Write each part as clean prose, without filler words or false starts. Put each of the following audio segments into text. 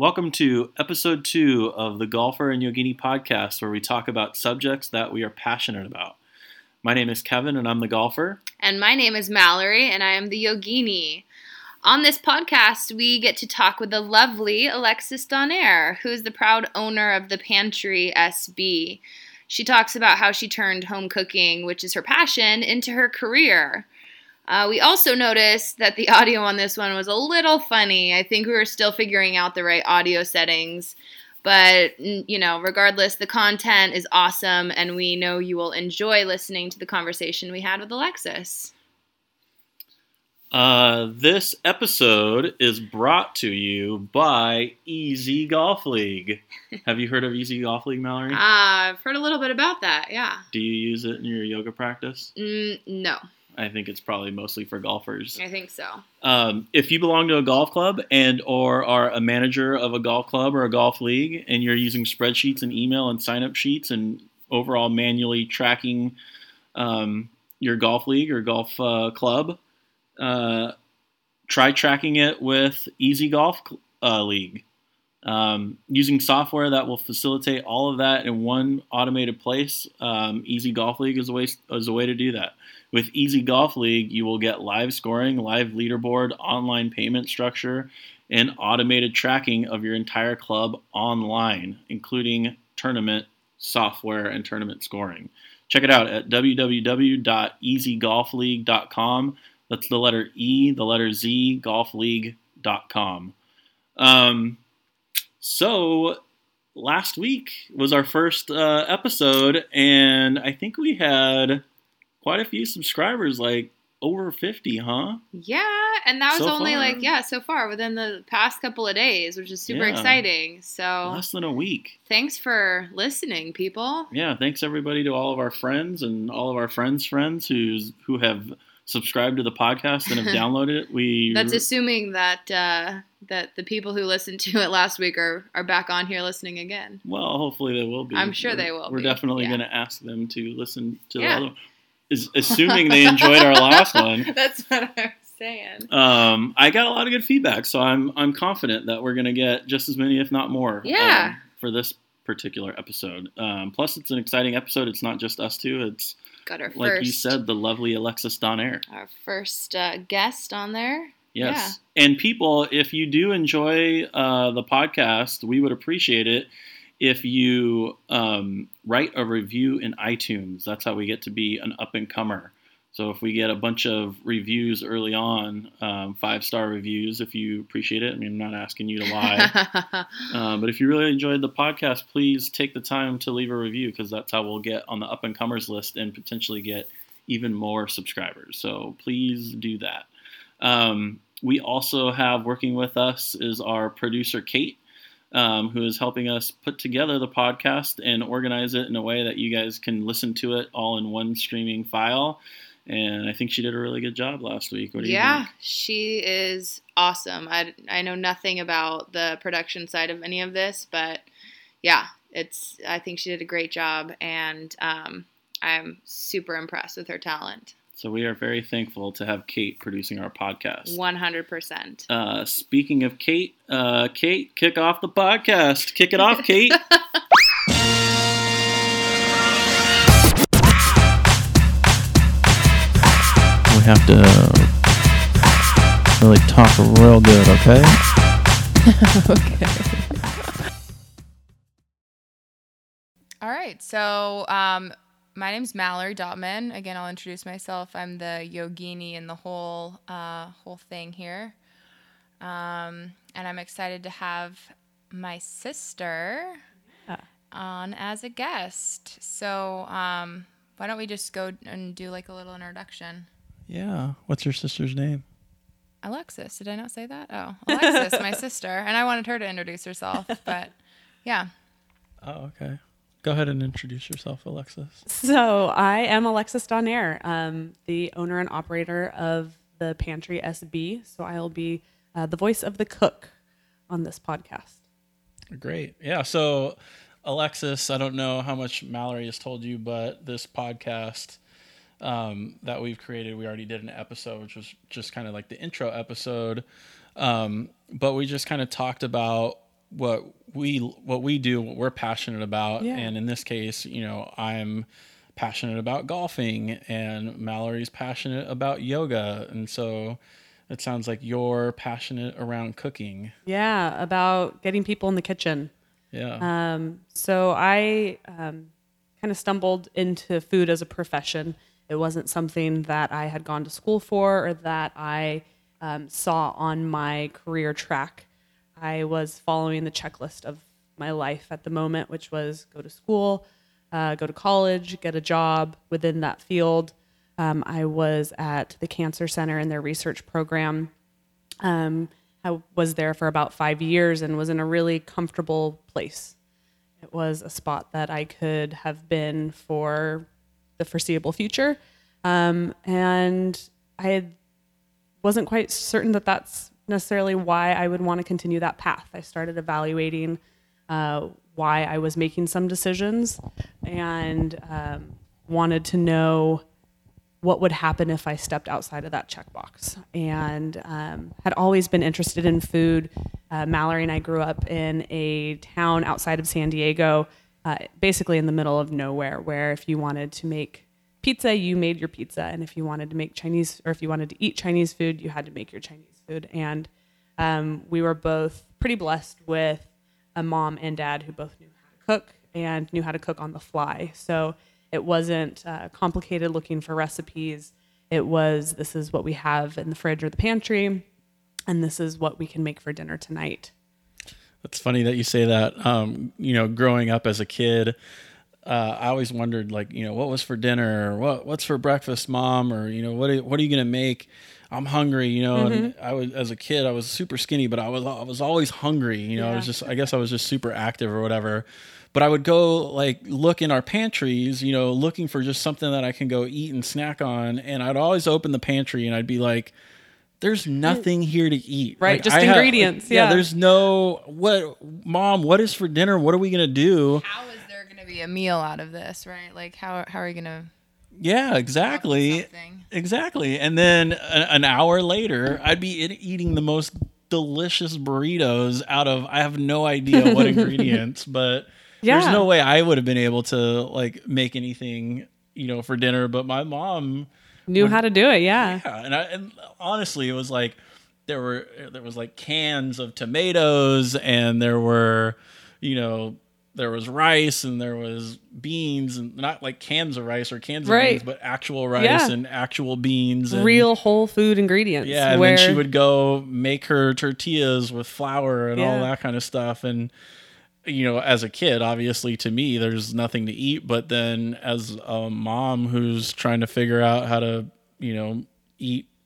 Welcome to episode 2 of the Golfer and Yogini podcast, where we talk about subjects that we are passionate about. My name is Kevin, and I'm the golfer. And my name is Mallory, and I am the yogini. On this podcast, we get to talk with the lovely Alexis Donaire, who is the proud owner of the Pantry SB. She talks about how she turned home cooking, which is her passion, into her career. We also noticed that the audio on this one was a little funny. I think we were still figuring out the right audio settings. But, you know, regardless, the content is awesome, and we know you will enjoy listening to the conversation we had with Alexis. This episode is brought to you by Easy Golf League. Have you heard of Easy Golf League, Mallory? I've heard a little bit about that, yeah. Do you use it in your yoga practice? No. I think it's probably mostly for golfers. I think so. If you belong to a golf club and or are a manager of a golf club or a golf league, and you're using spreadsheets and email and sign-up sheets and overall manually tracking your golf league or golf club, try tracking it with Easy Golf League. Using software that will facilitate all of that in one automated place, Easy Golf League is a way to do that. With Easy Golf League, you will get live scoring, live leaderboard, online payment structure, and automated tracking of your entire club online, including tournament software and tournament scoring. Check it out at www.easygolfleague.com. That's the letter E, the letter Z, golfleague.com. So last week was our first episode, and I think we had quite a few subscribers, like over 50, huh? Yeah, and that was so far within the past couple of days, which is super exciting. So less than a week. Thanks for listening, people. Yeah, thanks everybody to all of our friends and all of our friends' friends who have subscribe to the podcast and have downloaded it. That's assuming that the people who listened to it last week are back on here listening again. Well, hopefully they will be. I'm sure they will. We're definitely going to ask them to listen to the other one. Assuming they enjoyed our last one. That's what I'm saying. I got a lot of good feedback, so I'm confident that we're going to get just as many, if not more, for this particular episode. Plus, it's an exciting episode. It's not just us two. It's like you said, the lovely Alexis Donaire. Our first guest on there. Yes. Yeah. And people, if you do enjoy the podcast, we would appreciate it if you write a review in iTunes. That's how we get to be an up-and-comer. So if we get a bunch of reviews early on, 5-star reviews, if you appreciate it. I mean, I'm not asking you to lie. But if you really enjoyed the podcast, please take the time to leave a review, because that's how we'll get on the up-and-comers list and potentially get even more subscribers. So please do that. We also have working with us is our producer, Kate, who is helping us put together the podcast and organize it in a way that you guys can listen to it all in one streaming file. And I think she did a really good job last week. What do you think? Yeah, she is awesome. I know nothing about the production side of any of this, but yeah, I think she did a great job, and I'm super impressed with her talent. So we are very thankful to have Kate producing our podcast. 100%. Speaking of Kate, Kate, kick off the podcast. Kick it off, Kate. We have to really talk real good, okay? Okay. All right. So my name's Mallory Dotman. Again, I'll introduce myself. I'm the yogini in the whole thing here, and I'm excited to have my sister on as a guest. So why don't we just go and do like a little introduction? Yeah. What's your sister's name? Alexis. Did I not say that? Oh, Alexis, my sister. And I wanted her to introduce herself, but yeah. Oh, okay. Go ahead and introduce yourself, Alexis. So I am Alexis Donaire, the owner and operator of the Pantry SB. So I will be the voice of the cook on this podcast. Great. Yeah. So Alexis, I don't know how much Mallory has told you, but this podcast that we've created, we already did an episode, which was just kind of like the intro episode. But we just kind of talked about what we do, what we're passionate about. Yeah. And in this case, you know, I'm passionate about golfing and Mallory's passionate about yoga. And so it sounds like you're passionate around cooking. Yeah. About getting people in the kitchen. Yeah. So I, kind of stumbled into food as a profession. It wasn't something that I had gone to school for or that I saw on my career track. I was following the checklist of my life at the moment, which was go to school, go to college, get a job within that field. I was at the Cancer Center in their research program. I was there for about 5 years and was in a really comfortable place. It was a spot that I could have been for the foreseeable future. And I wasn't quite certain that that's necessarily why I would want to continue that path. I started evaluating why I was making some decisions and wanted to know what would happen if I stepped outside of that checkbox. And had always been interested in food. Mallory and I grew up in a town outside of San Diego, basically in the middle of nowhere, where if you wanted to make pizza, you made your pizza. And if you wanted to make Chinese, or if you wanted to eat Chinese food, you had to make your Chinese food. And we were both pretty blessed with a mom and dad who both knew how to cook and knew how to cook on the fly. So it wasn't complicated looking for recipes. It was, this is what we have in the fridge or the pantry, and this is what we can make for dinner tonight. That's funny that you say that. You know, growing up as a kid, I always wondered, like, you know, what was for dinner, or what's for breakfast, mom, or, you know, what are you going to make? I'm hungry, you know. Mm-hmm. And I was, as a kid, I was super skinny, but I was always hungry, you know. Yeah. I guess I was just super active or whatever. But I would go, like, look in our pantries, you know, looking for just something that I can go eat and snack on. And I'd always open the pantry and I'd be like, there's nothing here to eat. Right. Like, just ingredients. Yeah. There's no, mom, what is for dinner? What are we going to do? How is there going to be a meal out of this? Right. Like, how are you going to? Yeah, exactly. Exactly. And then an hour later, I'd be eating the most delicious burritos out of, I have no idea what ingredients, but yeah. There's no way I would have been able to, like, make anything, you know, for dinner, but my mom knew how to do it. Yeah. Yeah. And honestly, it was like, there was like cans of tomatoes, and there were, you know, there was rice and there was beans, and not like cans of rice or cans right. of beans, but actual rice yeah. and actual beans. And real whole food ingredients. Yeah. And then she would go make her tortillas with flour and yeah. all that kind of stuff. And, you know, as a kid, obviously to me, there's nothing to eat. But then as a mom who's trying to figure out how to, you know,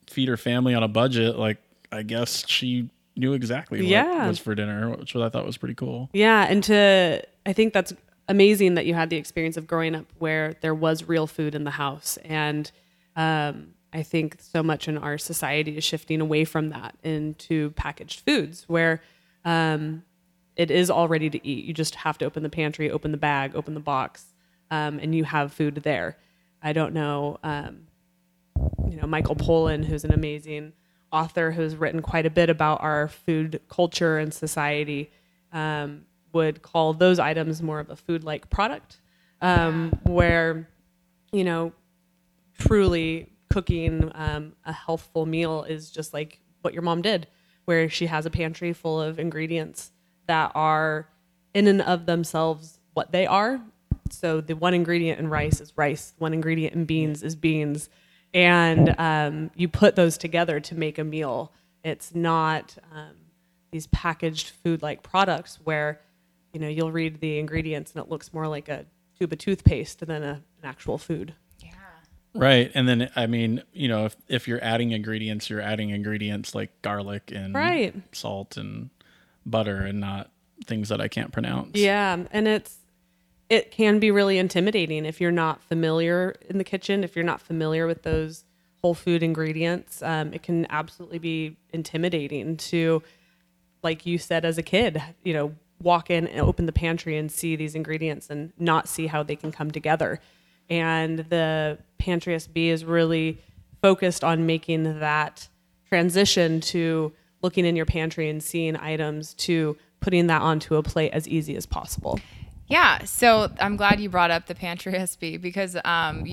feed her family on a budget, like, I guess she knew exactly what yeah. was for dinner, which I thought was pretty cool. Yeah. And I think that's amazing that you had the experience of growing up where there was real food in the house. And I think so much in our society is shifting away from that into packaged foods where, it is all ready to eat. You just have to open the pantry, open the bag, open the box, and you have food there. I don't know, you know, Michael Pollan, who's an amazing author who's written quite a bit about our food culture and society, would call those items more of a food-like product, where, you know, truly cooking a healthful meal is just like what your mom did, where she has a pantry full of ingredients that are in and of themselves what they are. So the one ingredient in rice is rice. One ingredient in beans is beans. And you put those together to make a meal. It's not these packaged food-like products where, you know, you'll read the ingredients and it looks more like a tube of toothpaste than an actual food. Yeah. Right. And then, I mean, you know, if you're adding ingredients like garlic and right. salt and butter and not things that I can't pronounce. Yeah. And it can be really intimidating if you're not familiar in the kitchen, if you're not familiar with those whole food ingredients. It can absolutely be intimidating to, like you said, as a kid, you know, walk in and open the pantry and see these ingredients and not see how they can come together. And the Pantry SB is really focused on making that transition to looking in your pantry and seeing items to putting that onto a plate as easy as possible. Yeah, so I'm glad you brought up the Pantry SB because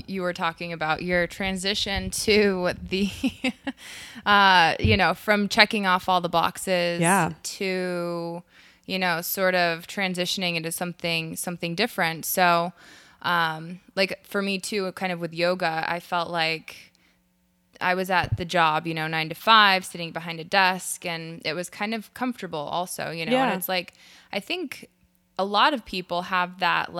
you were talking about your transition to the, from checking off all the boxes to, sort of transitioning into something different. So, like for me too, kind of with yoga, I felt like I was at the job, 9 to 5, sitting behind a desk, and it was kind of comfortable also, and it's like, I think a lot of people have that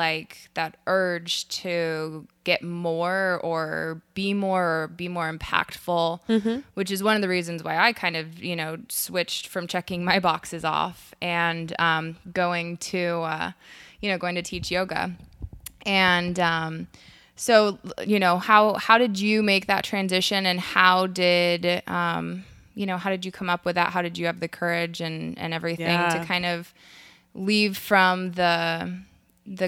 urge to get more or be more impactful, mm-hmm. which is one of the reasons why I kind of, switched from checking my boxes off and going to teach yoga. And so how did you make that transition, and how did you come up with that? How did you have the courage and everything to kind of leave from the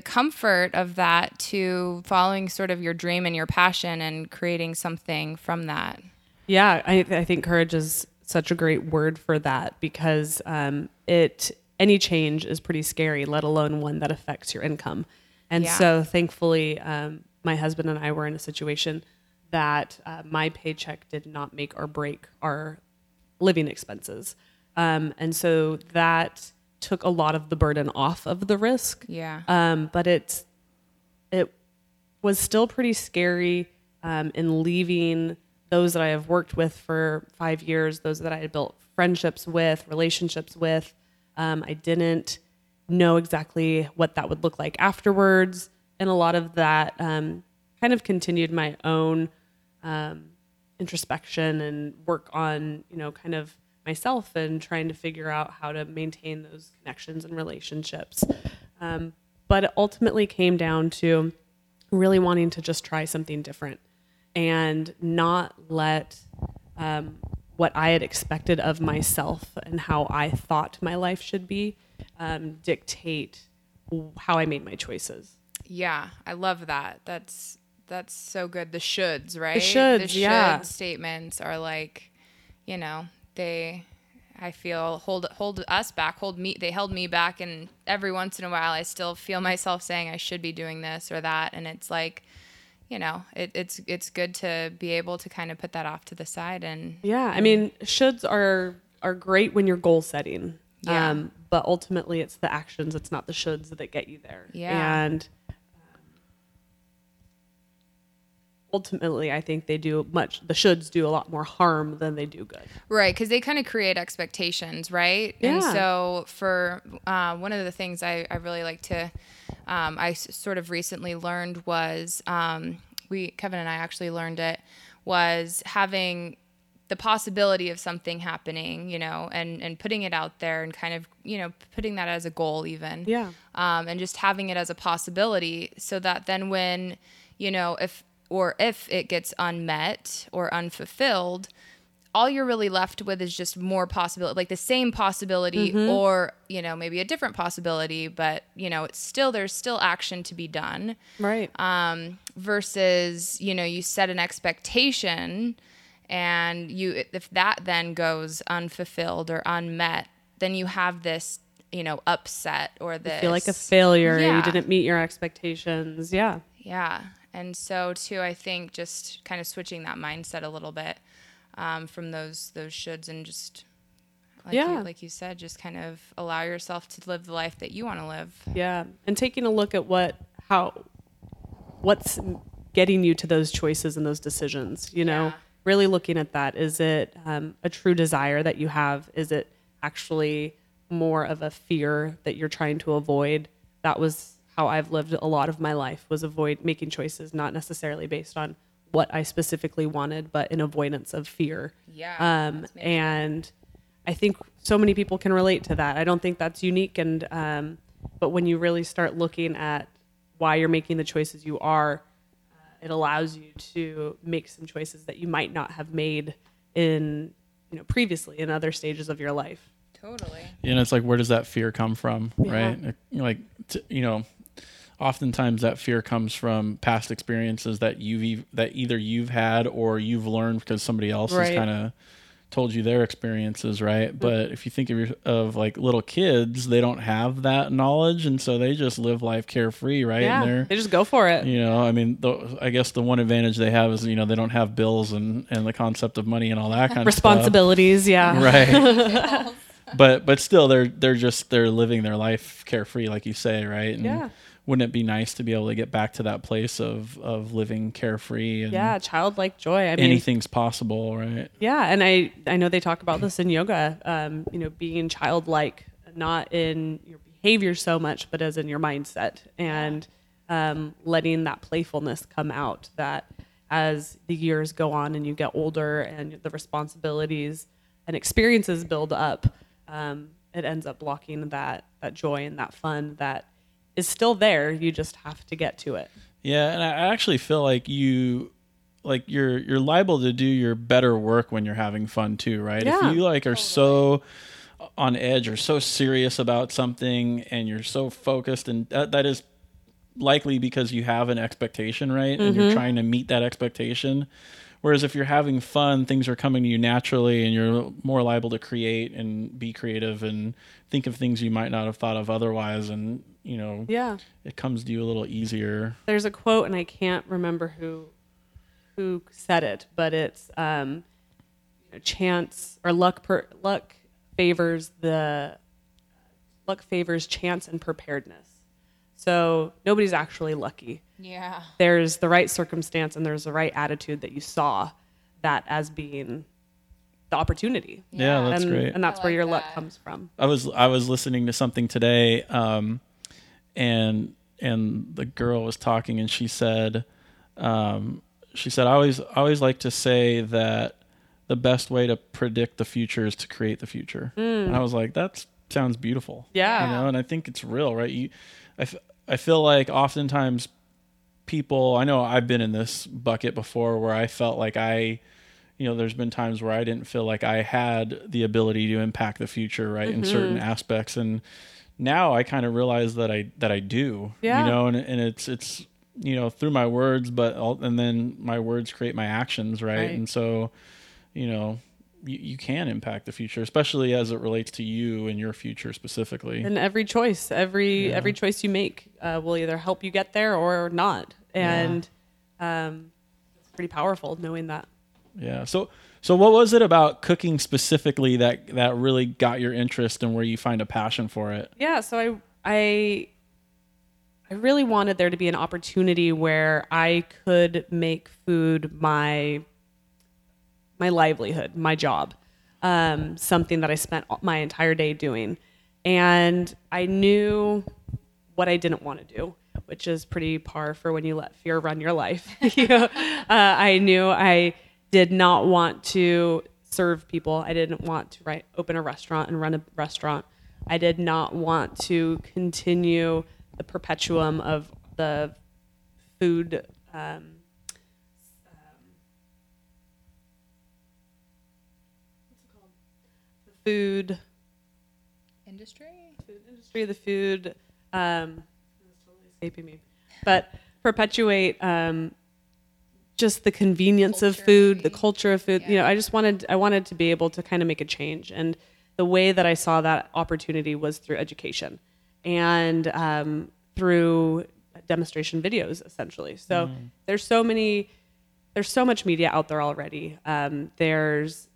comfort of that to following sort of your dream and your passion and creating something from that? Yeah, I think courage is such a great word for that, because any change is pretty scary, let alone one that affects your income. And so thankfully, my husband and I were in a situation that my paycheck did not make or break our living expenses. And so that took a lot of the burden off of the risk. But it was still pretty scary in leaving those that I have worked with for 5 years, those that I had built friendships with, relationships with. I didn't know exactly what that would look like afterwards. And a lot of that kind of continued my own introspection and work on, kind of myself and trying to figure out how to maintain those connections and relationships. But it ultimately came down to really wanting to just try something different and not let what I had expected of myself and how I thought my life should be dictate how I made my choices. Yeah, I love that. That's so good. The shoulds, right? The should statements are like, they held me back, and every once in a while I still feel myself saying I should be doing this or that, and it's like, it's good to be able to kind of put that off to the side. And shoulds are great when you're goal setting, but ultimately it's the actions, it's not the shoulds that get you there. And ultimately, I think the shoulds do a lot more harm than they do good. Right, because they kind of create expectations, right? Yeah. And so for one of the things I really like to, sort of recently learned was, Kevin and I actually learned it, was having the possibility of something happening, and putting it out there and kind of, putting that as a goal even. Yeah. And just having it as a possibility so that then when, if it gets unmet or unfulfilled, all you're really left with is just more possibility, like the same possibility, mm-hmm. or, maybe a different possibility, but, there's still action to be done. Right. Versus, you set an expectation, and if that then goes unfulfilled or unmet, then you have this, upset or this. You feel like a failure. Yeah. You didn't meet your expectations. Yeah. Yeah. And so, too, I think just kind of switching that mindset a little bit from those shoulds, and just, like you said, just kind of allow yourself to live the life that you want to live. Yeah, and taking a look at what's getting you to those choices and those decisions, really looking at that. Is it a true desire that you have? Is it actually more of a fear that you're trying to avoid? That was how I've lived a lot of my life, was avoid making choices, not necessarily based on what I specifically wanted, but in avoidance of fear. Yeah. And I think so many people can relate to that. I don't think that's unique. And, but when you really start looking at why you're making the choices you are, it allows you to make some choices that you might not have made in, previously in other stages of your life. Totally. And it's like, where does that fear come from? Yeah. Right. Like, oftentimes that fear comes from past experiences that either you've had or you've learned because somebody else has kind of told you their experiences, right? But if you think of like little kids, they don't have that knowledge, and so they just live life carefree, right? Yeah, and they just go for it. You know, I mean, I guess the one advantage they have is, you know, they don't have bills and the concept of money and all that kind of stuff. Responsibilities, yeah. Right. But still, they're living their life carefree, like you say, right? And yeah. Wouldn't it be nice to be able to get back to that place of living carefree? And yeah, childlike joy. I mean, anything's possible, right? Yeah, and I know they talk about this in yoga, you know, being childlike, not in your behavior so much, but as in your mindset, and letting that playfulness come out, that as the years go on and you get older and the responsibilities and experiences build up, it ends up blocking that joy and that fun that is still there. You just have to get to it. Yeah, and I actually feel like you're liable to do your better work when you're having fun too, right? Yeah, if you like are totally. So on edge or so serious about something and you're so focused, and that is likely because you have an expectation, right? Mm-hmm. And you're trying to meet that expectation. Whereas if you're having fun, things are coming to you naturally and you're more liable to create and be creative and think of things you might not have thought of otherwise. And, you know, yeah, it comes to you a little easier. There's a quote, and I can't remember who said it, but it's chance or luck favors chance and preparedness. So nobody's actually lucky. Yeah. There's the right circumstance and there's the right attitude that you saw that as being the opportunity. Yeah, that's great. And that's where your luck comes from. I was listening to something today, and the girl was talking, and she said I always like to say that the best way to predict the future is to create the future. Mm. And I was like, that sounds beautiful. Yeah. You know, and I think it's real, right? I feel like oftentimes people, I know I've been in this bucket before where I felt like there's been times where I didn't feel like I had the ability to impact the future, right? Mm-hmm. In certain aspects. And now I kind of realize that I do, yeah. You know, and it's, you know, through my words, and then my words create my actions, right? And so, you know, you can impact the future, especially as it relates to you and your future specifically. And every choice you make will either help you get there or not. And it's pretty powerful knowing that. Yeah. So what was it about cooking specifically that really got your interest and where you find a passion for it? Yeah. So I really wanted there to be an opportunity where I could make food my livelihood, my job, something that I spent my entire day doing. And I knew what I didn't want to do, which is pretty par for when you let fear run your life. I knew I did not want to serve people. I didn't want to open a restaurant and run a restaurant. I did not want to continue the perpetuum of the food food industry, the food, it's totally escaping me, but perpetuate, just the convenience of food, the culture of food. Yeah. You know, I wanted to be able to kind of make a change. And the way that I saw that opportunity was through education and, through demonstration videos, essentially. So there's so much media out there already. There's,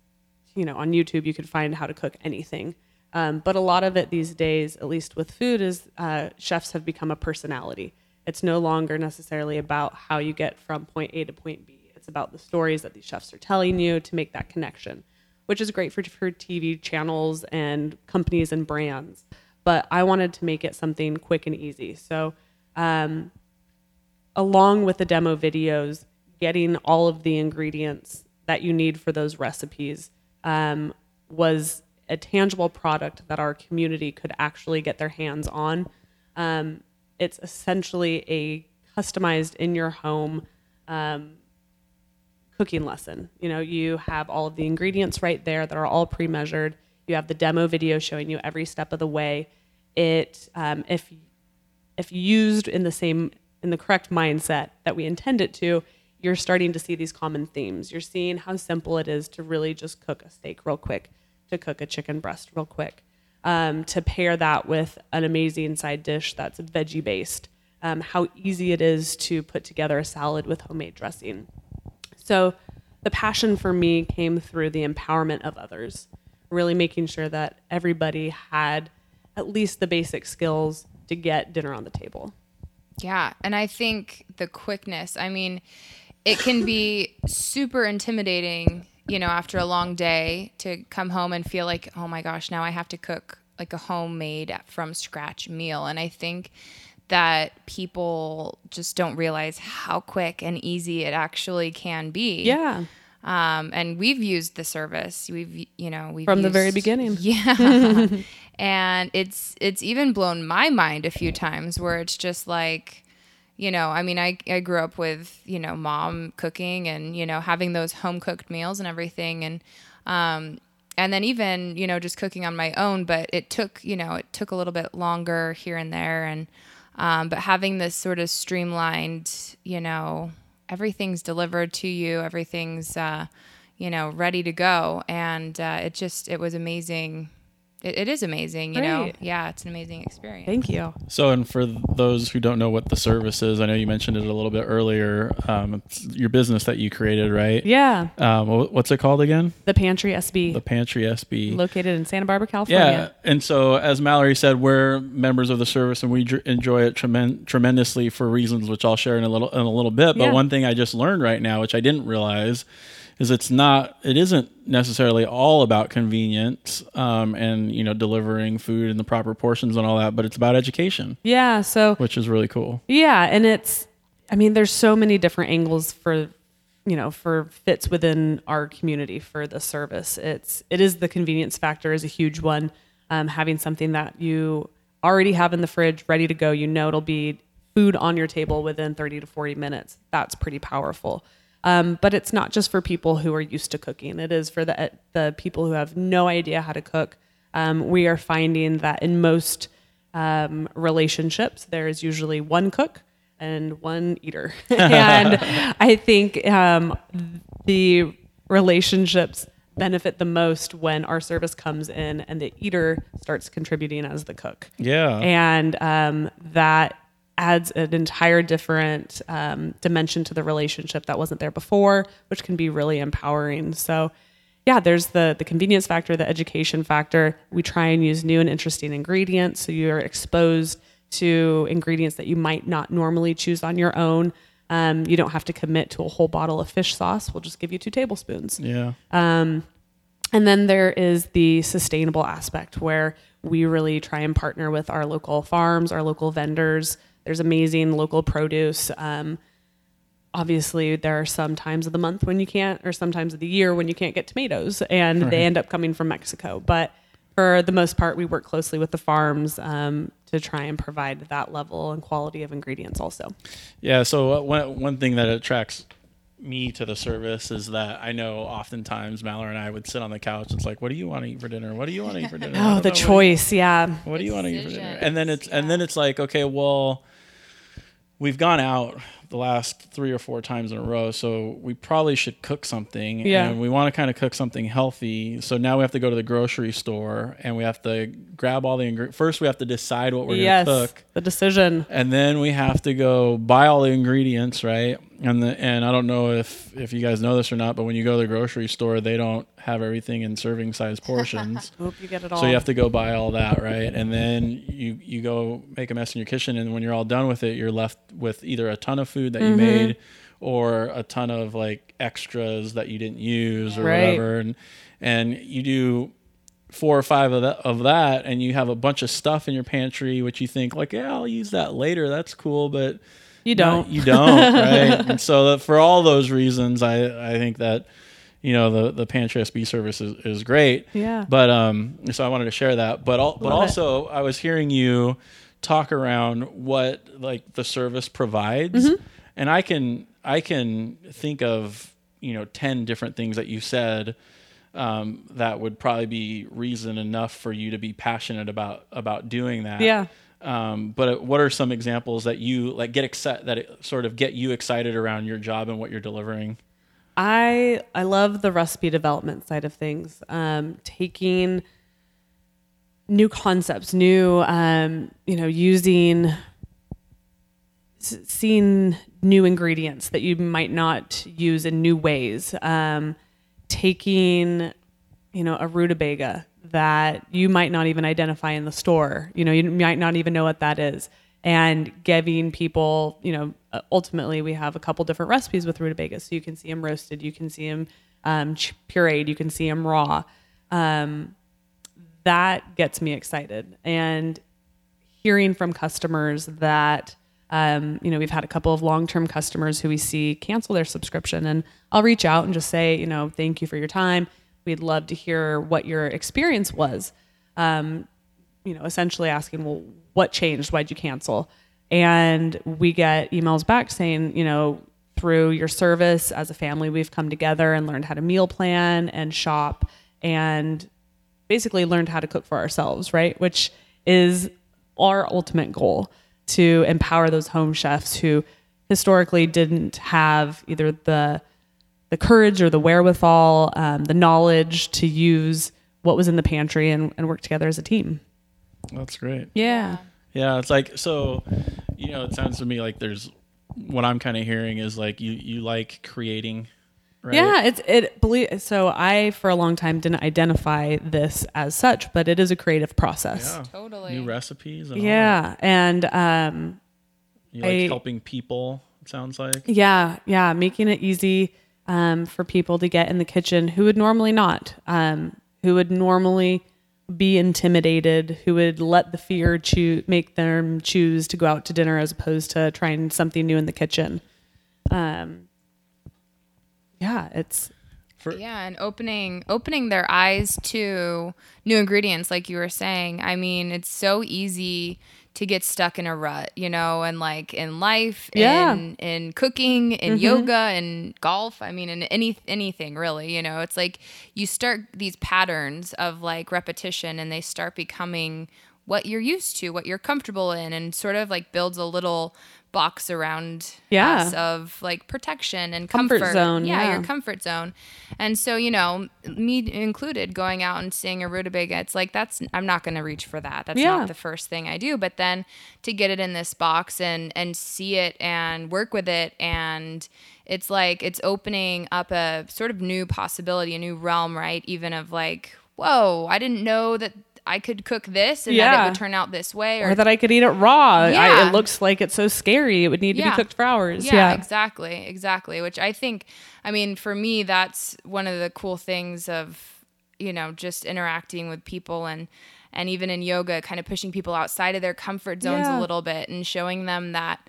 you know, on YouTube, you could find how to cook anything. But a lot of it these days, at least with food, is chefs have become a personality. It's no longer necessarily about how you get from point A to point B. It's about the stories that these chefs are telling you to make that connection, which is great for TV channels and companies and brands. But I wanted to make it something quick and easy. So along with the demo videos, getting all of the ingredients that you need for those recipes was a tangible product that our community could actually get their hands on. It's essentially a customized in your home cooking lesson. You know, you have all of the ingredients right there that are all pre-measured. You have the demo video showing you every step of the way. It, if used in the correct mindset that we intend it to, you're starting to see these common themes. You're seeing how simple it is to really just cook a steak real quick, to cook a chicken breast real quick, to pair that with an amazing side dish that's veggie-based, how easy it is to put together a salad with homemade dressing. So the passion for me came through the empowerment of others, really making sure that everybody had at least the basic skills to get dinner on the table. Yeah, and I think the quickness, I mean, it can be super intimidating, you know, after a long day to come home and feel like, oh my gosh, now I have to cook like a homemade from scratch meal. And I think that people just don't realize how quick and easy it actually can be. Yeah. And we've used the service. We've from the very beginning. Yeah. And it's even blown my mind a few times where it's just like, you know, I mean, I grew up with, you know, mom cooking and, you know, having those home cooked meals and everything. And then even, you know, just cooking on my own, but it took a little bit longer here and there. But having this sort of streamlined, you know, everything's delivered to you, everything's, you know, ready to go. And it was amazing. It is amazing, you know. Yeah, it's an amazing experience. Thank you. So, and for those who don't know what the service is, I know you mentioned it a little bit earlier, it's your business that you created, right? Yeah. What's it called again? The Pantry SB. The Pantry SB. Located in Santa Barbara, California. Yeah, and so as Mallory said, we're members of the service and we enjoy it tremendously for reasons which I'll share in a little bit. But one thing I just learned right now, which I didn't realize, is it isn't necessarily all about convenience and, you know, delivering food in the proper portions and all that, but it's about education. Yeah, so which is really cool. Yeah, and there's so many different angles for fits within our community for the service. It is the convenience factor is a huge one. Having something that you already have in the fridge ready to go, you know, it'll be food on your table within 30 to 40 minutes. That's pretty powerful. But it's not just for people who are used to cooking. It is for the people who have no idea how to cook. We are finding that in most relationships, there is usually one cook and one eater. And I think the relationships benefit the most when our service comes in and the eater starts contributing as the cook. Yeah. And that adds an entire different dimension to the relationship that wasn't there before, which can be really empowering. So yeah, there's the convenience factor, the education factor. We try and use new and interesting ingredients. So you're exposed to ingredients that you might not normally choose on your own. You don't have to commit to a whole bottle of fish sauce. We'll just give you 2 tablespoons. Yeah. And then there is the sustainable aspect where we really try and partner with our local farms, our local vendors. There's amazing local produce. Obviously, there are some times of the month when you can't, or sometimes of the year when you can't get tomatoes, and They end up coming from Mexico. But for the most part, we work closely with the farms to try and provide that level and quality of ingredients also. Yeah, so one thing that attracts me to the service is that I know oftentimes Mallory and I would sit on the couch and it's like, what do you want to eat for dinner? What do you want to eat for dinner? Oh, the choice. Yeah. What do you want to eat for dinner? And then it's like, okay, well, we've gone out the last 3 or 4 times in a row, so we probably should cook something. Yeah. And we want to kind of cook something healthy. So now we have to go to the grocery store and we have to grab all the ingredients. First, we have to decide what we're going to cook. The decision. And then we have to go buy all the ingredients, right? And I don't know if you guys know this or not, but when you go to the grocery store, they don't have everything in serving size portions. Hope you get it all. So you have to go buy all that, right? And then you go make a mess in your kitchen, and when you're all done with it, you're left with either a ton of food that you made or a ton of like extras that you didn't use or whatever. And you do 4 or 5 of that, and you have a bunch of stuff in your pantry, which you think like, yeah, I'll use that later. That's cool, but you don't, right? And so for all those reasons, I think that, you know, the Pantry SB service is great. Yeah. But so I wanted to share that. But also, I was hearing you talk around what like the service provides, and I can think of, you know, 10 different things that you said that would probably be reason enough for you to be passionate about doing that. Yeah. But what are some examples that you like get excited, that sort of get you excited around your job and what you're delivering? I love the recipe development side of things. Taking new concepts, seeing new ingredients that you might not use in new ways. Taking, a rutabaga that you might not even identify in the store. You might not even know what that is. And giving people, ultimately we have a couple different recipes with rutabagas. So you can see them roasted, you can see them pureed, you can see them raw. That gets me excited. And hearing from customers that, we've had a couple of long-term customers who we see cancel their subscription, and I'll reach out and just say, thank you for your time. We'd love to hear what your experience was. Essentially asking, well, what changed? Why'd you cancel? And we get emails back saying, through your service as a family, we've come together and learned how to meal plan and shop and basically learned how to cook for ourselves, right? Which is our ultimate goal, to empower those home chefs who historically didn't have either the courage or the wherewithal, the knowledge to use what was in the pantry and work together as a team. That's great. Yeah. Yeah. It's like, so, it sounds to me like there's, what I'm kind of hearing is like, you like creating, right? Yeah. So I, for a long time, didn't identify this as such, but it is a creative process. Yeah. Totally. New recipes. And yeah. And, you like helping people, it sounds like. Yeah. Yeah. Making it easy, for people to get in the kitchen who would normally not, who would normally be intimidated, who would let the fear make them choose to go out to dinner as opposed to trying something new in the kitchen. And opening their eyes to new ingredients, like you were saying. I mean, it's so easy to get stuck in a rut, and like in life, in cooking, in yoga, and golf. I mean, in anything really, it's like you start these patterns of like repetition, and they start becoming what you're used to, what you're comfortable in, and sort of like builds a little box around us of like protection and comfort zone. Yeah, your comfort zone. And so, me included, going out and seeing a rutabaga, it's like, I'm not going to reach for that. That's not the first thing I do. But then to get it in this box and see it and work with it, and it's like, it's opening up a sort of new possibility, a new realm, right? Even of like, whoa, I didn't know that I could cook this and that it would turn out this way. Or that I could eat it raw. Yeah. It looks like it's so scary. It would need to be cooked for hours. Yeah, exactly. Exactly. Which I think, for me, that's one of the cool things of, just interacting with people and even in yoga, kind of pushing people outside of their comfort zones a little bit and showing them that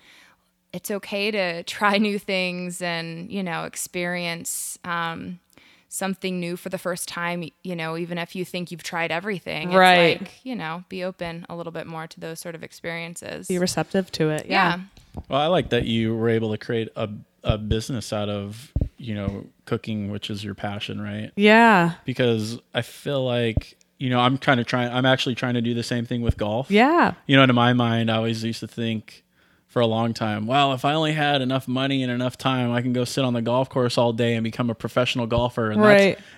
it's okay to try new things and, experience, something new for the first time, even if you think you've tried everything. Right. It's like, be open a little bit more to those sort of experiences. Be receptive to it. Yeah. Well, I like that you were able to create a business out of, cooking, which is your passion, right? Yeah. Because I feel like, I'm actually trying to do the same thing with golf. Yeah. And in my mind, I always used to think for a long time, well, if I only had enough money and enough time, I can go sit on the golf course all day and become a professional golfer.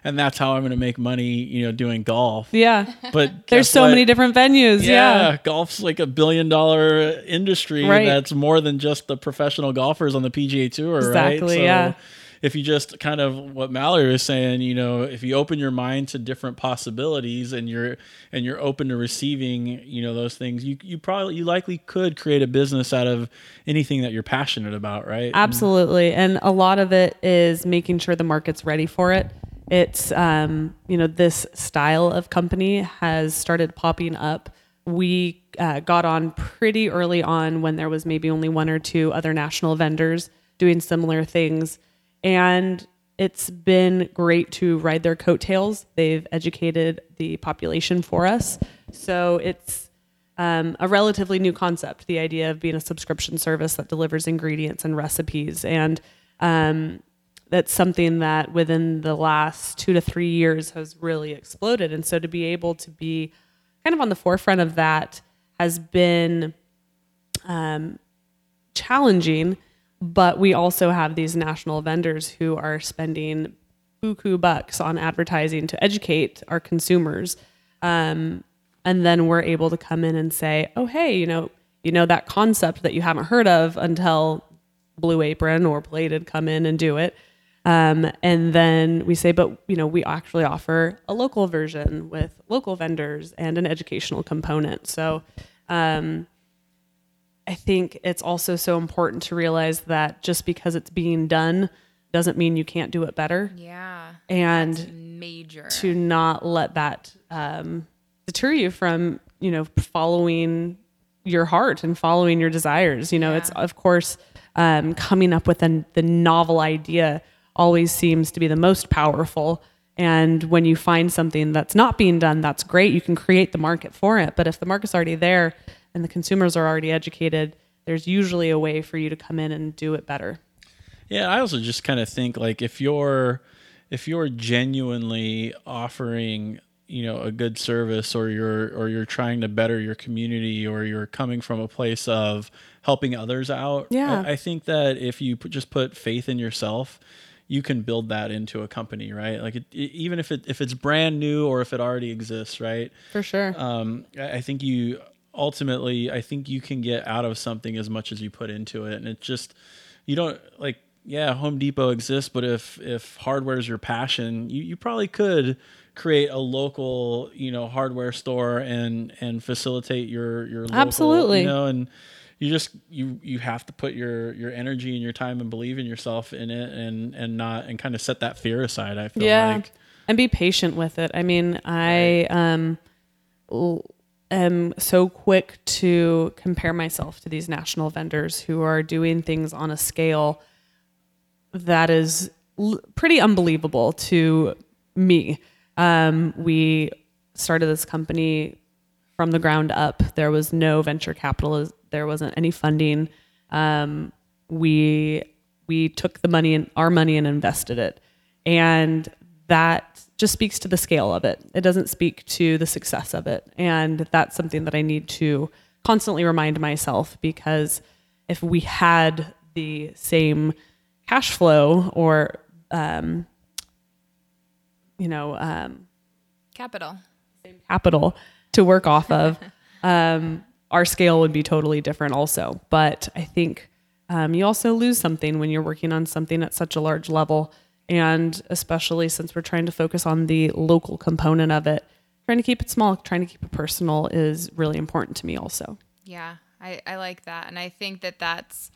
And that's how I'm going to make money, doing golf. Yeah. But there's so many different venues. Yeah, yeah. Golf's like $1 billion industry that's more than just the professional golfers on the PGA Tour. Exactly. Right? So if you just kind of what Mallory was saying, if you open your mind to different possibilities and you're open to receiving, those things, you likely could create a business out of anything that you're passionate about, right? Absolutely. And a lot of it is making sure the market's ready for it. It's, this style of company has started popping up. We got on pretty early on when there was maybe only one or two other national vendors doing similar things. And it's been great to ride their coattails. They've educated the population for us. So it's a relatively new concept, the idea of being a subscription service that delivers ingredients and recipes. And that's something that within the last 2 to 3 years has really exploded. And so to be able to be kind of on the forefront of that has been challenging, but we also have these national vendors who are spending buku bucks on advertising to educate our consumers. And then we're able to come in and say, oh, hey, you know, that concept that you haven't heard of until Blue Apron or Plated come in and do it. And then we say, but, you know, we actually offer a local version with local vendors and an educational component. So I think it's also so important to realize that just because it's being done doesn't mean you can't do it better. Yeah. And major to not let that deter you from, following your heart and following your desires. It's, of course, coming up with the novel idea always seems to be the most powerful. And when you find something that's not being done, that's great. You can create the market for it. But if the market's already there and the consumers are already educated, there's usually a way for you to come in and do it better. Yeah, I also just kind of think, like, if you're genuinely offering, a good service, or you're trying to better your community, or you're coming from a place of helping others out. Yeah. I think that if you just put faith in yourself, you can build that into a company, right? Like even if it's brand new or if it already exists, right? For sure. I think you can get out of something as much as you put into it, and it just. You don't like, yeah, Home Depot exists, but if hardware is your passion, you probably could create a local, hardware store and facilitate your local, absolutely, and you just, you have to put your energy and your time and believe in yourself in it and kind of set that fear aside. I feel like, and be patient with it. I mean, I, am so quick to compare myself to these national vendors who are doing things on a scale that is pretty unbelievable to me. We started this company from the ground up. There was no venture capital. There wasn't any funding. We took the money, our money, and invested it. And that just speaks to the scale of it. It doesn't speak to the success of it. And that's something that I need to constantly remind myself, because if we had the same cash flow or, capital to work off of, our scale would be totally different also. But I think you also lose something when you're working on something at such a large level. And especially since we're trying to focus on the local component of it, trying to keep it small, trying to keep it personal is really important to me also. Yeah, I like that. And I think that that's,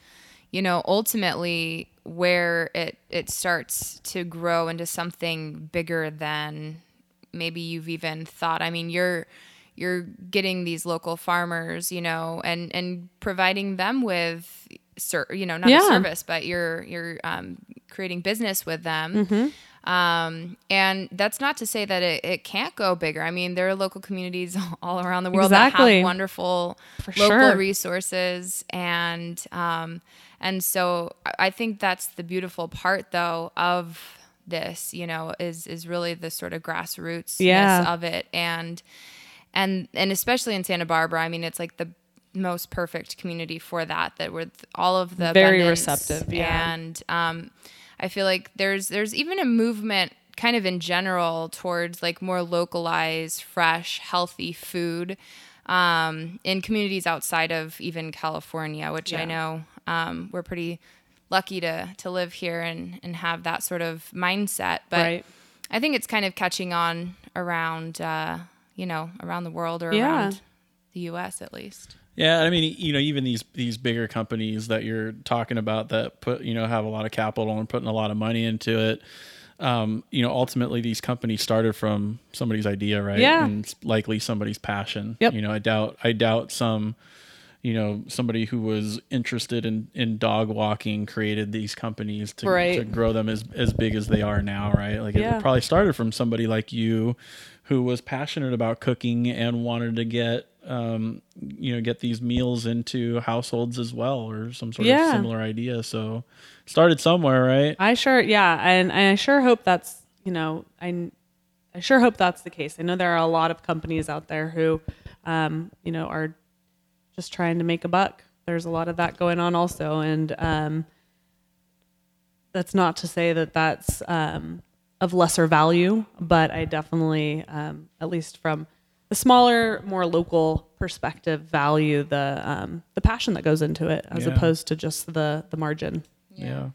ultimately where it starts to grow into something bigger than maybe you've even thought. I mean, you're getting these local farmers, and providing them with, a service, but you're creating business with them. Mm-hmm. And that's not to say that it can't go bigger. I mean, there are local communities all around the world, exactly, that have wonderful, for local, sure, resources. And so I think that's the beautiful part, though, of this, is really the sort of grassroots of it. And especially in Santa Barbara, I mean, it's like the most perfect community for that with all of the very receptive. Yeah. And I feel like there's even a movement kind of in general towards like more localized, fresh, healthy food in communities outside of even California, which I know we're pretty lucky to live here and have that sort of mindset. But right. I think it's kind of catching on around, around the world or around the U.S. at least. Yeah, I mean, even these bigger companies that you're talking about that put, have a lot of capital and putting a lot of money into it. Ultimately these companies started from somebody's idea, right? Yeah. And likely somebody's passion. Yep. I doubt some, somebody who was interested in dog walking created these companies to grow them as big as they are now, right? Like it probably started from somebody like you who was passionate about cooking and wanted to get these meals into households as well, or some sort of similar idea. So started somewhere, right? And I sure hope that's, I sure hope that's the case. I know there are a lot of companies out there who, are just trying to make a buck. There's a lot of that going on also. And that's not to say that that's of lesser value, but I definitely, at least from the smaller, more local perspective, value the passion that goes into it as opposed to just the margin. Yeah.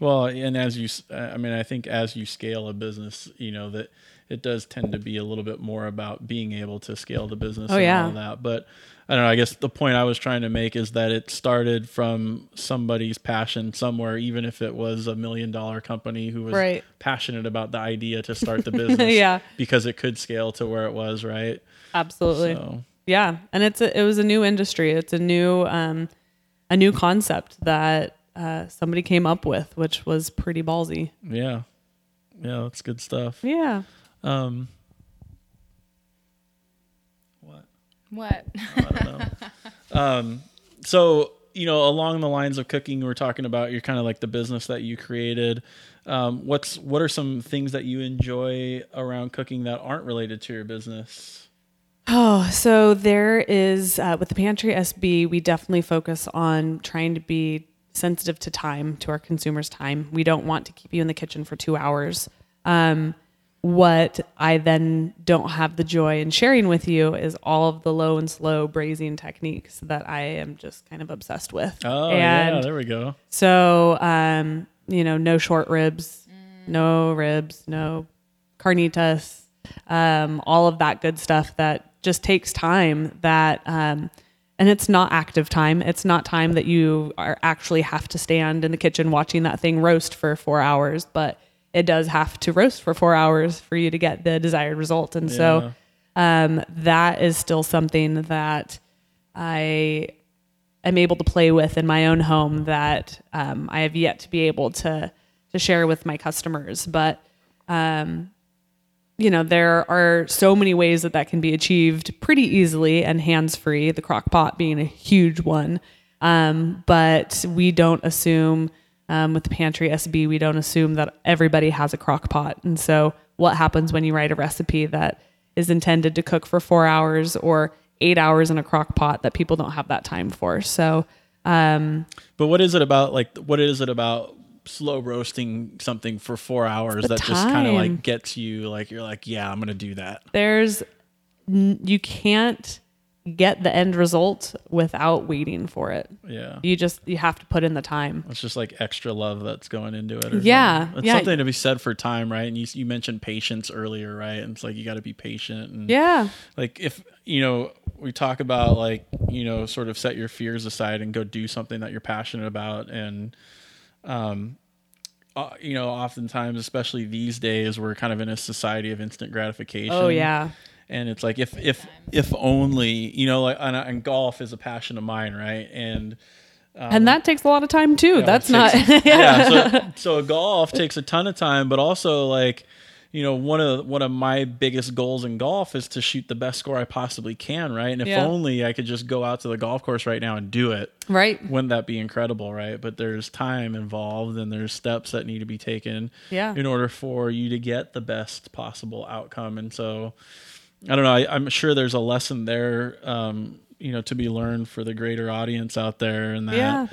Well, and as you, I mean, I think as you scale a business, you know, that it does tend to be a little bit more about being able to scale the business and all that. But I don't know, I guess the point I was trying to make is that it started from somebody's passion somewhere, even if it was $1 million company who was passionate about the idea to start the business because it could scale to where it was. Right. Absolutely. So. Yeah. And it's, it was a new industry. It's a new concept that, somebody came up with, which was pretty ballsy. Yeah. Yeah. That's good stuff. Yeah. What? I don't know. So, you know, along the lines of cooking, we're talking about, you're kind of like the business that you created. What are some things that you enjoy around cooking that aren't related to your business? Oh, so there is, with the Pantry SB, we definitely focus on trying to be sensitive to time, to our consumers' time. We don't want to keep you in the kitchen for 2 hours. What I then don't have the joy in sharing with you is all of the low and slow braising techniques that I am just kind of obsessed with. Oh, and yeah, there we go. So, you know, no short ribs, no ribs, no carnitas, all of that good stuff that just takes time that, and it's not active time. It's not time that you are actually have to stand in the kitchen watching that thing roast for 4 hours, but it does have to roast for 4 hours for you to get the desired result. And so that is still something that I am able to play with in my own home that I have yet to be able to share with my customers. But, you know, there are so many ways that that can be achieved pretty easily and hands-free, the crock pot being a huge one. But we don't assume... with the Pantry SB, we don't assume that everybody has a crock pot. And so what happens when you write a recipe that is intended to cook for 4 hours or 8 hours in a crock pot that people don't have that time for? So, but what is it about, like, what is it about slow roasting something for 4 hours that just kind of like gets you, like, you're like, yeah, I'm going to do that. There's, you can't get the end result without waiting for it. Yeah. You have to put in the time. It's just like extra love that's going into it. Or something. It's something to be said for time. Right. And you mentioned patience earlier. Right. And it's like, you got to be patient. And like if, you know, we talk about like, you know, sort of set your fears aside and go do something that you're passionate about. And, you know, oftentimes, especially these days, we're kind of in a society of instant gratification. Oh yeah. And it's like, if only, you know, like, and golf is a passion of mine. Right. And that takes a lot of time too. Yeah, that's not, So golf takes a ton of time, but also like, you know, one of my biggest goals in golf is to shoot the best score I possibly can. Right. And if only I could just go out to the golf course right now and do it. Right. Wouldn't that be incredible? Right. But there's time involved and there's steps that need to be taken in order for you to get the best possible outcome. And so, I don't know. I'm sure there's a lesson there, you know, to be learned for the greater audience out there, and that,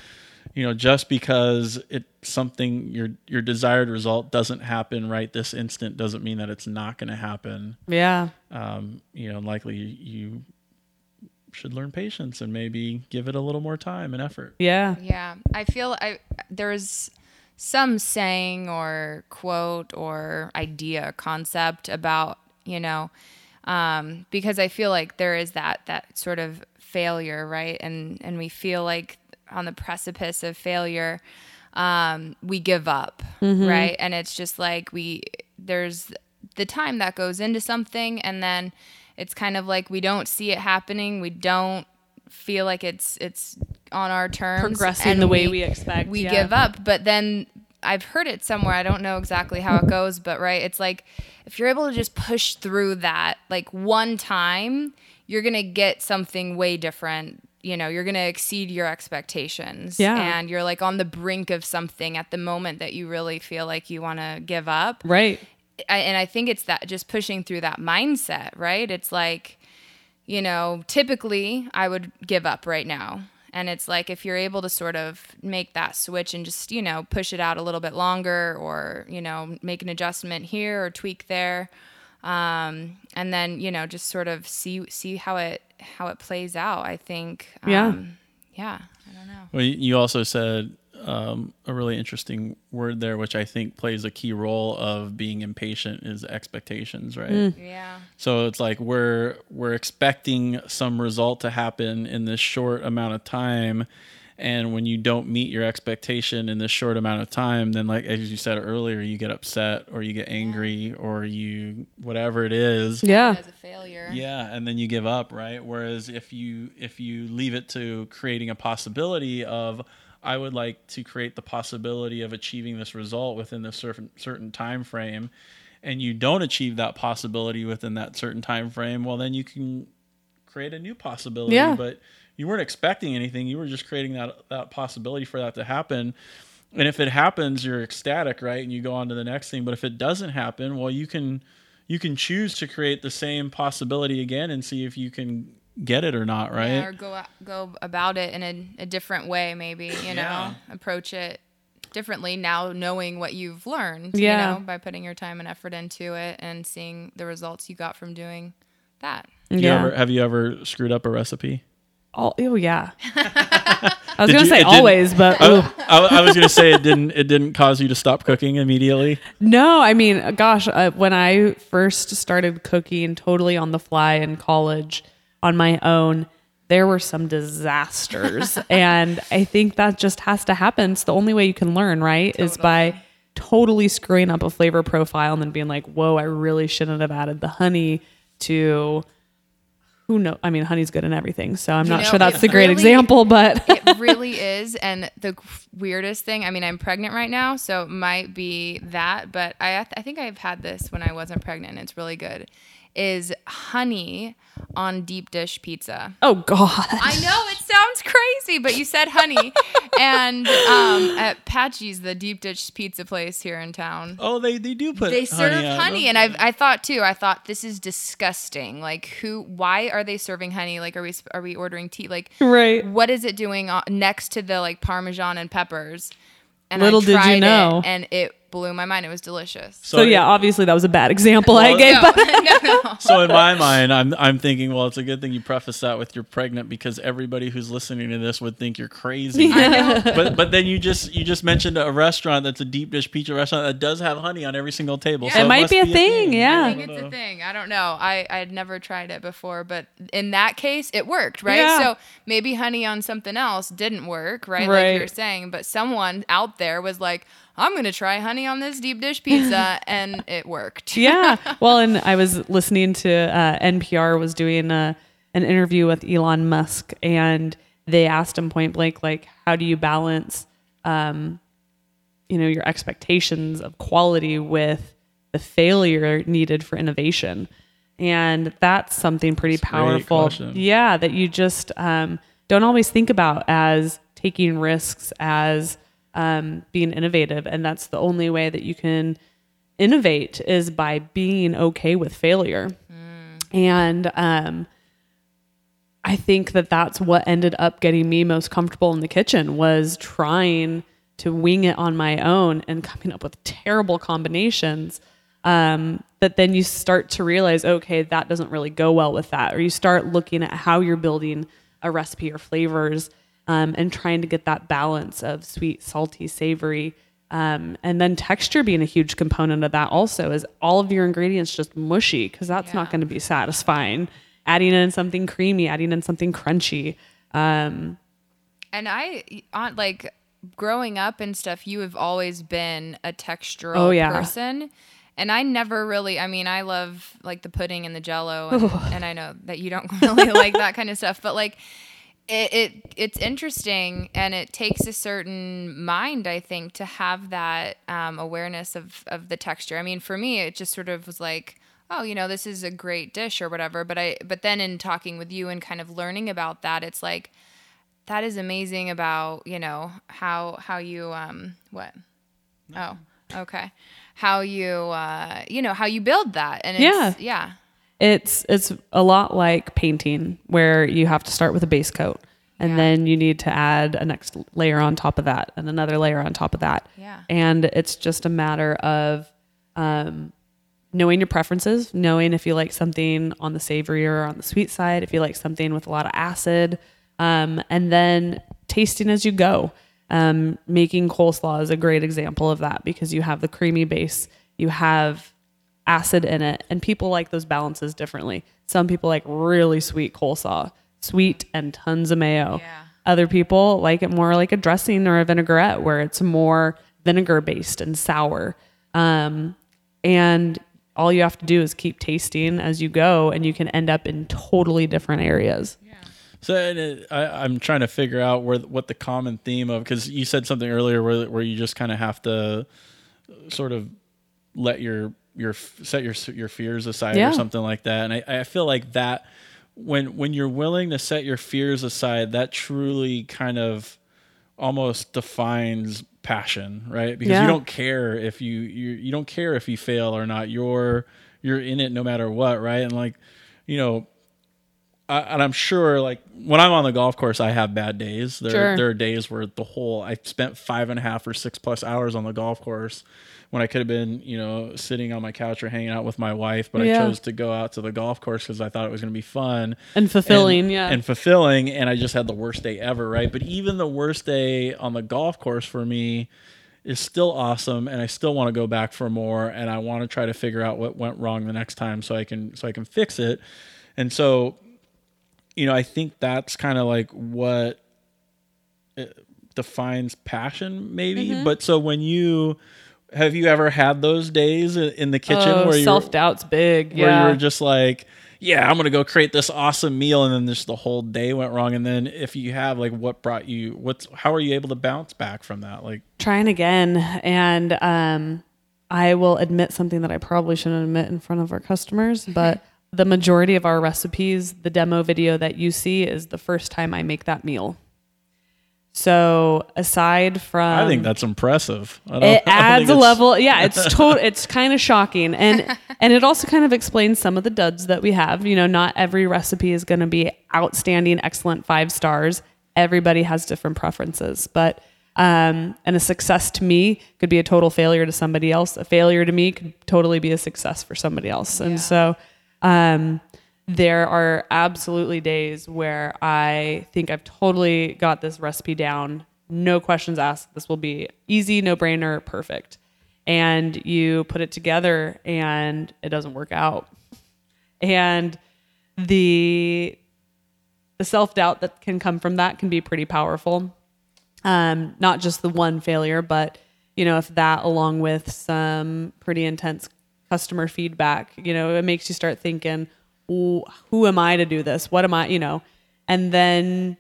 you know, just because it's something your desired result doesn't happen right this instant doesn't mean that it's not going to happen. Yeah. You know, likely you should learn patience and maybe give it a little more time and effort. Yeah. Yeah. I feel there's some saying or quote or idea, concept about, you know. Because I feel like there is that sort of failure, right? And we feel like on the precipice of failure, we give up, right? And it's just like there's the time that goes into something, and then it's kind of like we don't see it happening. We don't feel like it's on our terms, progressing the way we expect. We give up, but then. I've heard it somewhere. I don't know exactly how it goes, but right. It's like, if you're able to just push through that, like one time, you're going to get something way different. You know, you're going to exceed your expectations and you're like on the brink of something at the moment that you really feel like you want to give up. Right. And I think it's that just pushing through that mindset, right? It's like, you know, typically I would give up right now. And it's like, if you're able to sort of make that switch and just, you know, push it out a little bit longer, or, you know, make an adjustment here or tweak there. And then, you know, just sort of see how it plays out, I think. Yeah. I don't know. Well, you also said a really interesting word there, which I think plays a key role of being impatient, is expectations, right? Yeah. So it's like we're expecting some result to happen in this short amount of time, and when you don't meet your expectation in this short amount of time, then, like as you said earlier, you get upset or you get angry or you whatever it is. Yeah. As a failure. Yeah, and then you give up, right? Whereas if you leave it to creating a possibility of, I would like to create the possibility of achieving this result within this certain time frame, and you don't achieve that possibility within that certain time frame, well, then you can create a new possibility. Yeah. But you weren't expecting anything. You were just creating that possibility for that to happen. And if it happens, you're ecstatic, right? And you go on to the next thing. But if it doesn't happen, well, you can choose to create the same possibility again and see if you can get it or not, right? Yeah, or go about it in a different way, maybe, you know, approach it differently now, knowing what you've learned, you know, by putting your time and effort into it and seeing the results you got from doing that. Have you ever screwed up a recipe? Oh yeah. I was going to say always, but I was going to say it didn't cause you to stop cooking immediately. No, I mean, gosh, when I first started cooking totally on the fly in college, on my own, there were some disasters. And I think that just has to happen. It's the only way you can learn, right? Totally. Is by totally screwing up a flavor profile and then being like, whoa, I really shouldn't have added the honey to, who knows? I mean, honey's good in everything. So I'm not sure that's a great example, but it really is. And the weirdest thing, I mean, I'm pregnant right now, so it might be that, but I think I've had this when I wasn't pregnant. And it's really good. Is honey on deep dish pizza. Oh, God. I know, it sounds crazy, but you said honey. And at Patchy's, the deep dish pizza place here in town. Oh, they do put honey. They serve honey. And I thought, too, this is disgusting. Like, why are they serving honey? Like, are we ordering tea? Like, right. What is it doing next to the, like, Parmesan and peppers? And little did you know. And it blew my mind. It was delicious. So yeah, obviously that was a bad example I gave. No. So in my mind, I'm thinking, well, it's a good thing you preface that with you're pregnant, because everybody who's listening to this would think you're crazy. Yeah. But then you just mentioned a restaurant that's a deep dish pizza restaurant that does have honey on every single table. Yeah. So it might be a thing. Yeah, I think it's a thing. I don't know. I had never tried it before, but in that case, it worked, right? Yeah. So maybe honey on something else didn't work, right? Like you were saying. But someone out there was like, I'm going to try honey on this deep dish pizza, and it worked. Yeah. Well, and I was listening to NPR was doing an interview with Elon Musk, and they asked him point blank, like, how do you balance, you know, your expectations of quality with the failure needed for innovation? And that's something pretty powerful. Yeah. That you just don't always think about as taking risks, as being innovative. And that's the only way that you can innovate, is by being okay with failure. And I think that that's what ended up getting me most comfortable in the kitchen, was trying to wing it on my own and coming up with terrible combinations that then you start to realize, okay, that doesn't really go well with that. Or you start looking at how you're building a recipe or flavors, and trying to get that balance of sweet, salty, savory. And then texture being a huge component of that also, is all of your ingredients just mushy, because that's not going to be satisfying. Adding in something creamy, adding in something crunchy. And like growing up and stuff, you have always been a textural person. And I never really, I mean, I love like the pudding and the jello, and I know that you don't really like that kind of stuff, but like, It's interesting, and it takes a certain mind, I think, to have that awareness of the texture. I mean, for me, it just sort of was like, oh, you know, this is a great dish or whatever. But then in talking with you and kind of learning about that, it's like, that is amazing about, you know, how you what? Oh, okay. How you you know, how you build that, and it's, yeah. It's a lot like painting, where you have to start with a base coat and then you need to add a next layer on top of that and another layer on top of that. Yeah. And it's just a matter of knowing your preferences, knowing if you like something on the savory or on the sweet side, if you like something with a lot of acid, and then tasting as you go. Making coleslaw is a great example of that, because you have the creamy base, you have acid in it, and people like those balances differently. Some people like really sweet coleslaw, sweet and tons of mayo. Yeah. Other people like it more like a dressing or a vinaigrette, where it's more vinegar based and sour. And all you have to do is keep tasting as you go, and you can end up in totally different areas. Yeah. So I'm trying to figure out what the common theme of, because you said something earlier where you just kind of have to sort of let set your fears aside or something like that. And I feel like that when you're willing to set your fears aside, that truly kind of almost defines passion, right? Because you don't care if you don't care if you fail or not. You're in it no matter what, right? And like, you know, and I'm sure, like, when I'm on the golf course, I have bad days. There are days where I spent 5.5 or 6+ hours on the golf course when I could have been, you know, sitting on my couch or hanging out with my wife, but I chose to go out to the golf course because I thought it was going to be fun and fulfilling. And I just had the worst day ever, right? But even the worst day on the golf course for me is still awesome, and I still want to go back for more, and I want to try to figure out what went wrong the next time so I can fix it. And so, you know, I think that's kind of like what defines passion, maybe. Mm-hmm. But so have you ever had those days in the kitchen where self-doubt's big, where you're just like, I'm going to go create this awesome meal, and then just the whole day went wrong. And then if you have, like, how are you able to bounce back from that? Like, trying again. And I will admit something that I probably shouldn't admit in front of our customers, but the majority of our recipes, the demo video that you see, is the first time I make that meal. So aside from, I think that's impressive. It adds a level. Yeah, it's kind of shocking. And it also kind of explains some of the duds that we have. You know, not every recipe is going to be outstanding, excellent, 5 stars. Everybody has different preferences, but and a success to me could be a total failure to somebody else. A failure to me could totally be a success for somebody else. And so, there are absolutely days where I think I've totally got this recipe down. No questions asked. This will be easy, no brainer, perfect. And you put it together and it doesn't work out. And the self-doubt that can come from that can be pretty powerful. Not just the one failure, but, you know, if that, along with some pretty intense customer feedback, you know, it makes you start thinking, who am I to do this? What am I, you know? And then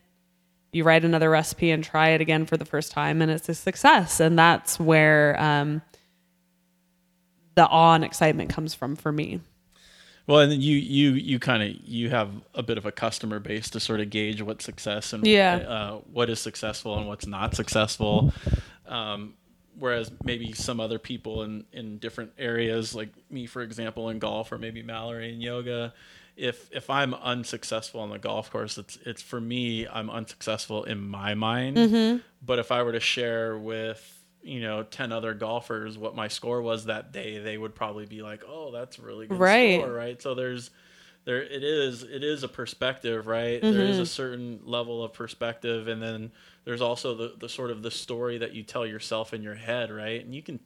you write another recipe and try it again for the first time, and it's a success. And that's where the awe and excitement comes from for me. Well, and then you have a bit of a customer base to sort of gauge what success and what is successful and what's not successful. Whereas maybe some other people in different areas, like me, for example, in golf, or maybe Mallory in yoga, if I'm unsuccessful on the golf course, it's for me, I'm unsuccessful in my mind. Mm-hmm. But if I were to share with, you know, 10 other golfers what my score was that day, they would probably be like, oh, that's a really good score, right? So it is a perspective, right? Mm-hmm. There is a certain level of perspective, and then there's also the sort of the story that you tell yourself in your head, right? And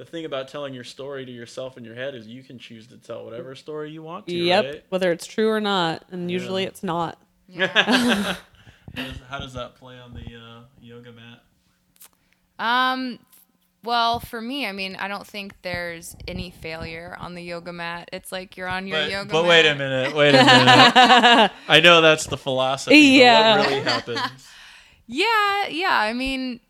the thing about telling your story to yourself in your head is you can choose to tell whatever story you want to, right? Whether it's true or not, and usually it's not. Yeah. How does that play on the yoga mat? Well, for me, I mean, I don't think there's any failure on the yoga mat. It's like you're on your yoga mat. But wait a minute. I know that's the philosophy. Yeah. But what really happens? Yeah. I mean,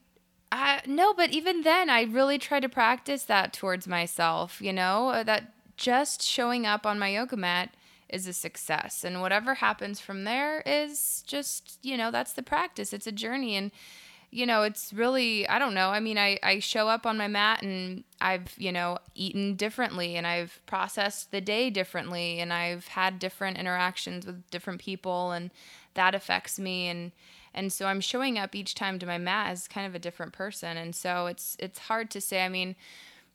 no, but even then, I really try to practice that towards myself, you know, that just showing up on my yoga mat is a success. And whatever happens from there is just, you know, that's the practice. It's a journey. And you know, it's really, I don't know. I mean, I show up on my mat and I've, you know, eaten differently and I've processed the day differently and I've had different interactions with different people and that affects me. And so I'm showing up each time to my mat as kind of a different person. And so it's hard to say. I mean,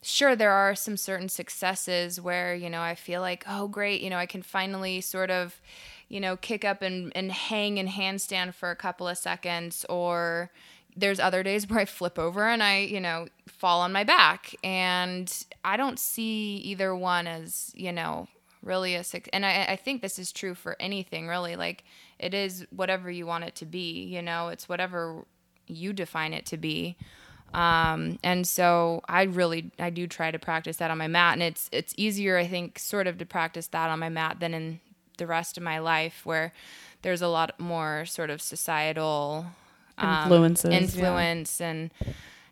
sure, there are some certain successes where, you know, I feel like, oh, great, you know, I can finally sort of, you know, kick up and hang and handstand for a couple of seconds, or there's other days where I flip over and I, you know, fall on my back. And I don't see either one as, you know, really a success. And I think this is true for anything, really. Like, it is whatever you want it to be, you know, it's whatever you define it to be. And so I do try to practice that on my mat. And it's easier, I think, sort of to practice that on my mat than in the rest of my life, where there's a lot more sort of societal influence, yeah.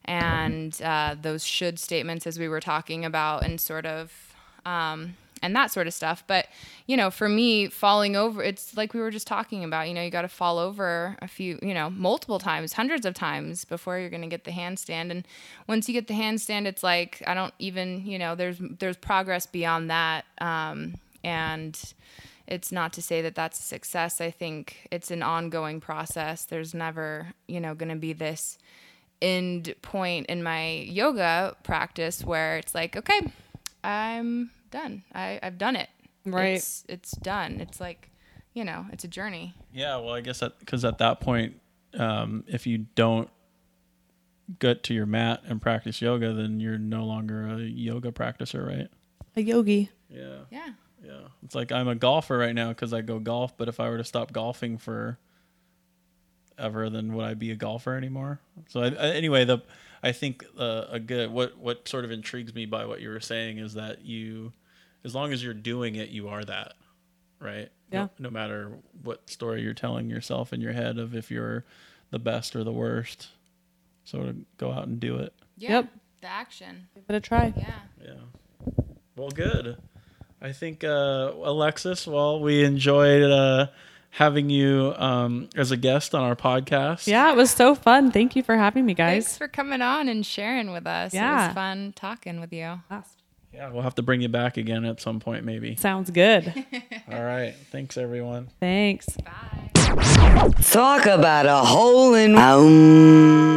and those should statements, as we were talking about, and sort of and that sort of stuff. But, you know, for me, falling over, it's like we were just talking about, you know, you got to fall over a few, you know, multiple times, hundreds of times before you're going to get the handstand. And once you get the handstand, it's like, I don't even, you know, there's progress beyond that. And it's not to say that that's a success. I think it's an ongoing process. There's never, you know, going to be this end point in my yoga practice where it's like, okay, I'm done. I've done it. Right. It's done. It's like, you know, it's a journey. Yeah. Well, I guess that, because at that point, if you don't get to your mat and practice yoga, then you're no longer a yoga practicer, right? A yogi. Yeah. Yeah. Yeah. It's like, I'm a golfer right now because I go golf, but if I were to stop golfing for ever, then would I be a golfer anymore? So anyway, I think a good, what sort of intrigues me by what you were saying is that you, as long as you're doing it, you are that, right? Yeah. No matter what story you're telling yourself in your head of if you're the best or the worst, sort of go out and do it. Yeah, yep. The action. Give it a try. Yeah. Yeah. Well, good. I think, Alexis, well, we enjoyed having you as a guest on our podcast. Yeah, it was so fun. Thank you for having me, guys. Thanks for coming on and sharing with us. Yeah. It was fun talking with you. Yeah, we'll have to bring you back again at some point, maybe. Sounds good. All right. Thanks, everyone. Thanks. Bye. Talk about a hole in...